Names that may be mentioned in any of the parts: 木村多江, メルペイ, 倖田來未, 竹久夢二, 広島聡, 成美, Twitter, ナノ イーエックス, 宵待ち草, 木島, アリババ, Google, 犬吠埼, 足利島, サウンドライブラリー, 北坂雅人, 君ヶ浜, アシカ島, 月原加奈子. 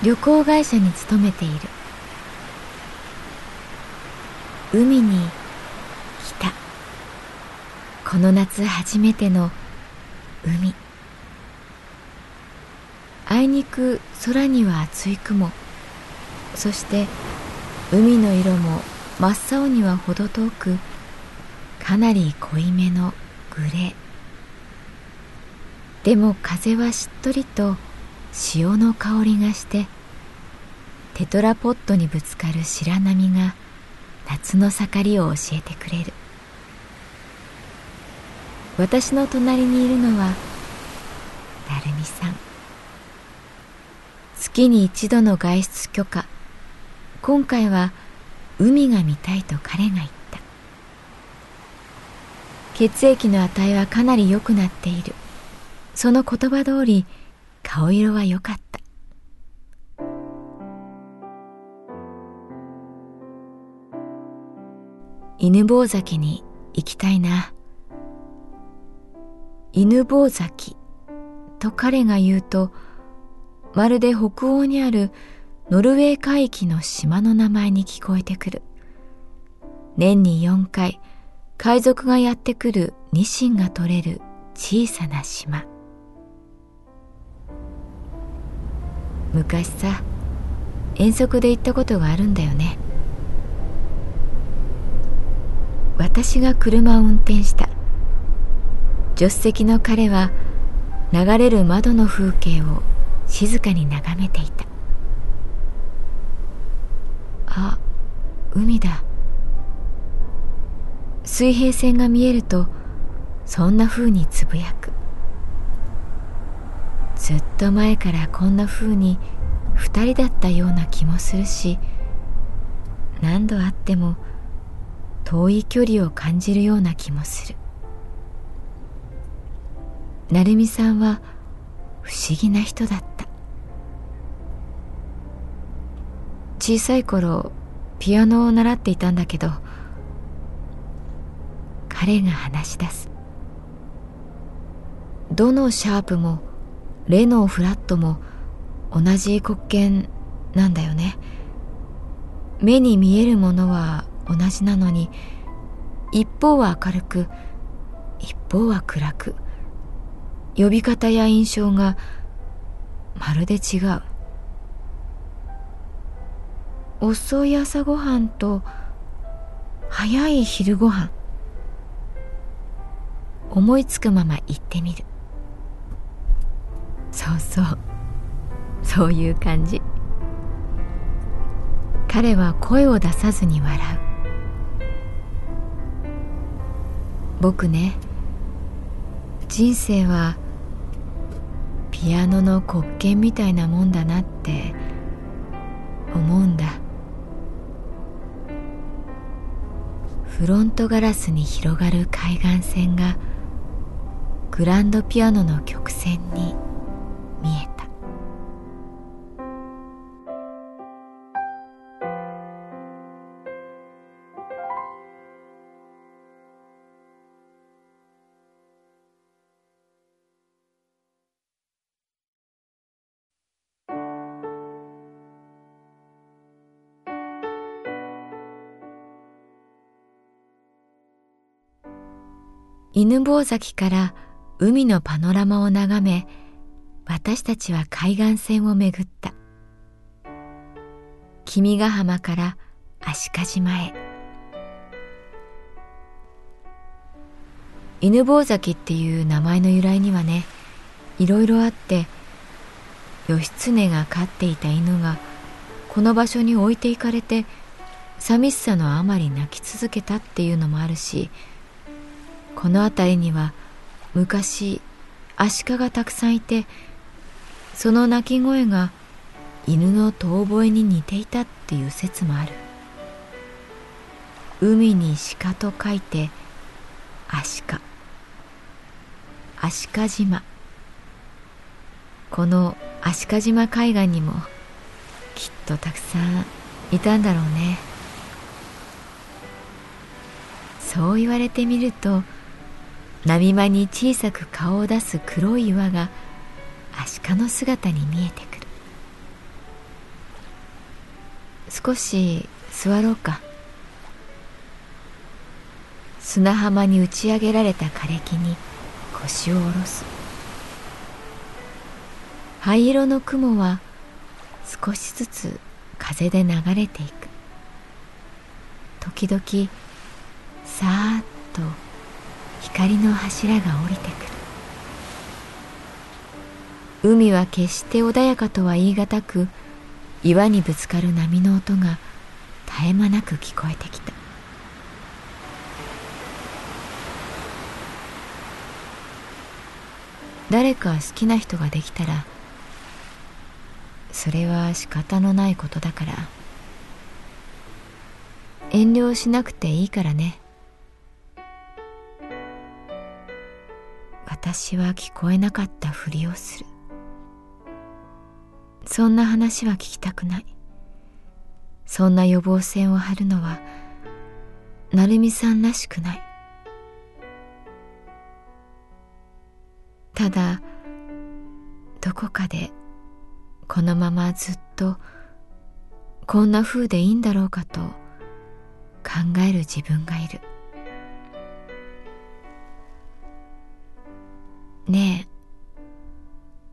旅行会社に勤めている。海に来た。この夏初めての海。あいにく空には厚い雲、そして海の色も真っ青には程遠く、かなり濃いめのグレー。でも風はしっとりと潮の香りがして、テトラポットにぶつかる白波が夏の盛りを教えてくれる。私の隣にいるのは成美さん。月に一度の外出許可。今回は海が見たいと彼が言った。血液の値はかなり良くなっている。その言葉通り顔色は良かった。犬吠埼に行きたいな。犬吠埼と彼が言うと、まるで北欧にあるノルウェー海域の島の名前に聞こえてくる。年に4回海賊がやってくるニシンが取れる小さな島。昔さ、遠足で行ったことがあるんだよね。私が車を運転した。助手席の彼は流れる窓の風景を静かに眺めていた。あ、海だ。水平線が見えるとそんな風につぶやく。ずっと前からこんな風に二人だったような気もするし、何度会っても遠い距離を感じるような気もする。成美さんは不思議な人だった。小さい頃ピアノを習っていたんだけど、彼が話し出す。どのシャープもレのフラットも同じ黒鍵なんだよね。目に見えるものは同じなのに、一方は明るく一方は暗く、呼び方や印象がまるで違う。遅い朝ごはんと早い昼ごはん。思いつくまま言ってみる。そうそう、そういう感じ。彼は声を出さずに笑う。僕ね、人生はピアノの黒鍵みたいなもんだなって思うんだ。フロントガラスに広がる海岸線がグランドピアノの曲線に見えた。犬吠埼から海のパノラマを眺め、私たちは海岸線を巡った。君ヶ浜から足利島へ。犬吠埼っていう名前の由来にはね、いろいろあって、義経が飼っていた犬がこの場所に置いていかれて、寂しさのあまり泣き続けたっていうのもあるし、この辺りには昔アシカがたくさんいて、その鳴き声が犬の遠吠えに似ていたっていう説もある。海に鹿と書いてアシカ、アシカ島。このアシカ島海岸にもきっとたくさんいたんだろうね。そう言われてみると、波間に小さく顔を出す黒い岩がアシカの姿に見えてくる。少し座ろうか。砂浜に打ち上げられた枯れ木に腰を下ろす。灰色の雲は少しずつ風で流れていく。時々さーっと光の柱が降りてくる。海は決して穏やかとは言い難く、岩にぶつかる波の音が絶え間なく聞こえてきた。誰か好きな人ができたら、それは仕方のないことだから、遠慮しなくていいからね。私は聞こえなかったふりをする。そんな話は聞きたくない。そんな予防線を張るのは成美さんらしくない。ただどこかでこのままずっとこんな風でいいんだろうかと考える自分がいる。ね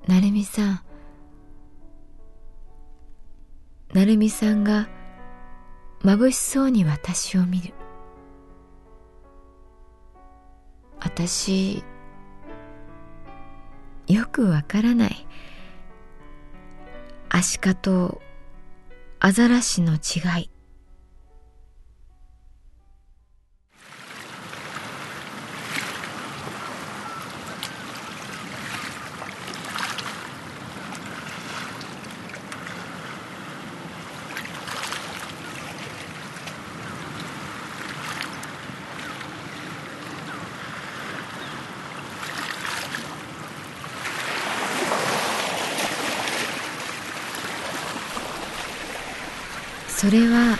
え、成美さん。成美さんが眩しそうに私を見る。私、よくわからない。アシカとアザラシの違い。それは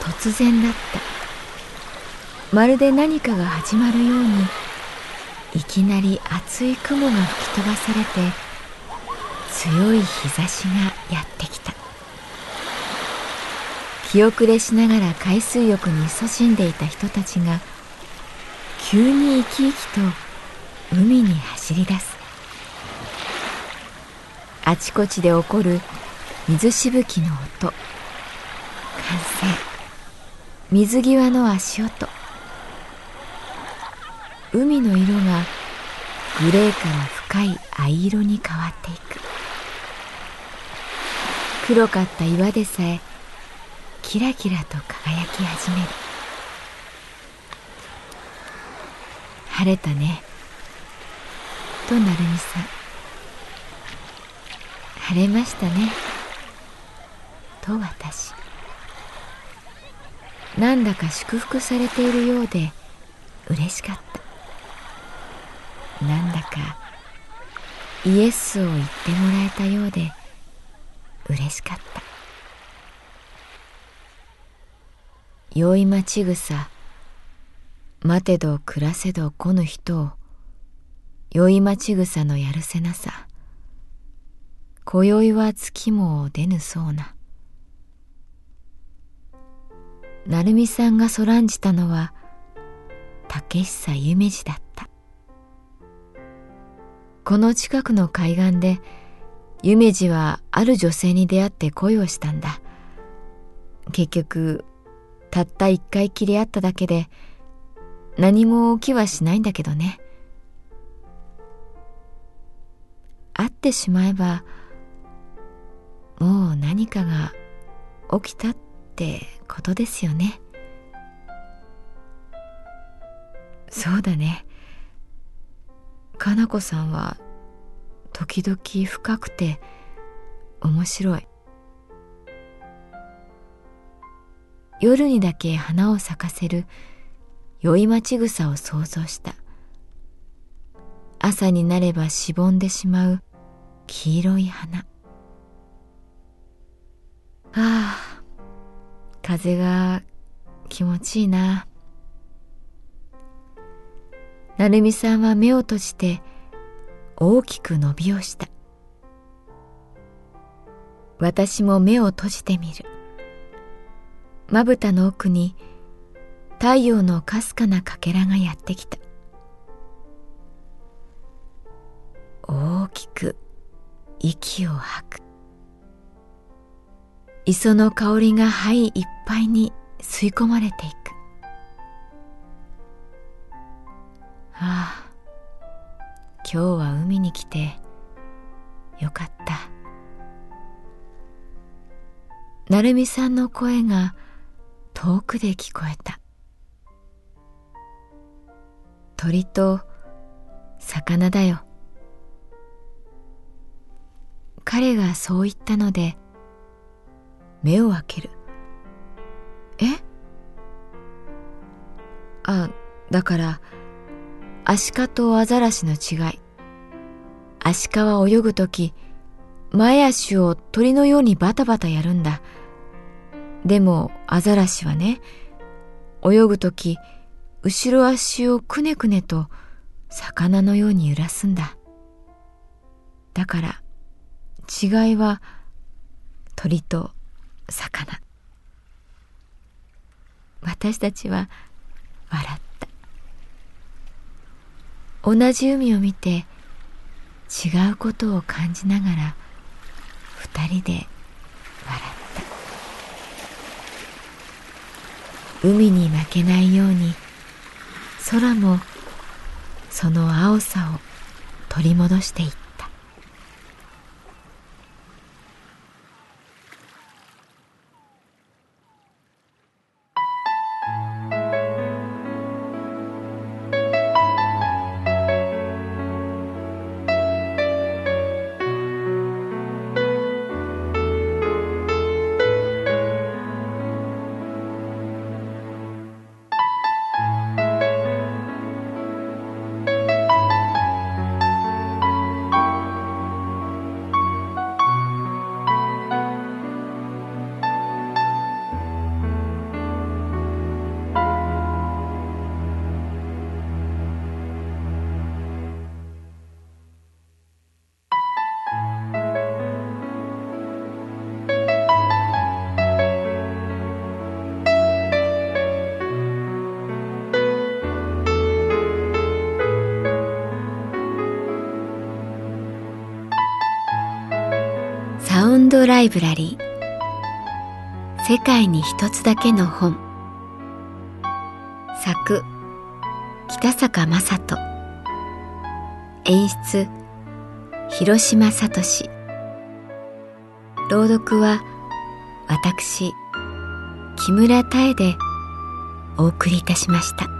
突然だった。まるで何かが始まるように、いきなり厚い雲が吹き飛ばされて、強い日差しがやってきた。気後れしながら海水浴に勤しんでいた人たちが、急に生き生きと海に走り出す。あちこちで起こる水しぶきの音。完成。水際の足音。海の色がグレーから深い藍色に変わっていく。黒かった岩でさえキラキラと輝き始める。晴れたね、と成美さん。晴れましたね、と私。なんだか祝福されているようで嬉しかった。なんだかイエスを言ってもらえたようで嬉しかった。宵待ち草、待てど暮らせど来ぬ人を、宵待ち草のやるせなさ、今宵は月も出ぬそうな。成美さんがそらんじたのは竹久夢二だった。この近くの海岸で夢二はある女性に出会って恋をしたんだ。結局たった一回きり会っただけで何も起きはしないんだけどね。会ってしまえばもう何かが起きたってことですよね。そうだね。かなこさんは時々深くて面白い。夜にだけ花を咲かせる宵待ち草を想像した。朝になればしぼんでしまう黄色い花。ああ、風が気持ちいいな。なるみさんは目を閉じて大きく伸びをした。私も目を閉じてみる。まぶたの奥に太陽のかすかなかけらがやってきた。大きく息を吐く。磯の香りが肺いっぱいに吸い込まれていく。ああ、今日は海に来てよかった。なるみさんの声が遠くで聞こえた。鳥と魚だよ。彼がそう言ったので目を開ける。え？あ、だからアシカとアザラシの違い。アシカは泳ぐとき前足を鳥のようにバタバタやるんだ。でもアザラシはね、泳ぐとき後ろ足をくねくねと魚のように揺らすんだ。だから違いは鳥と魚。私たちは笑った。同じ海を見て違うことを感じながら二人で笑った。海に負けないように空もその青さを取り戻していった。サウンドライブラリー、世界に一つだけの本。作、北坂雅人。演出、広島聡。朗読は私木村多江でお送りいたしました。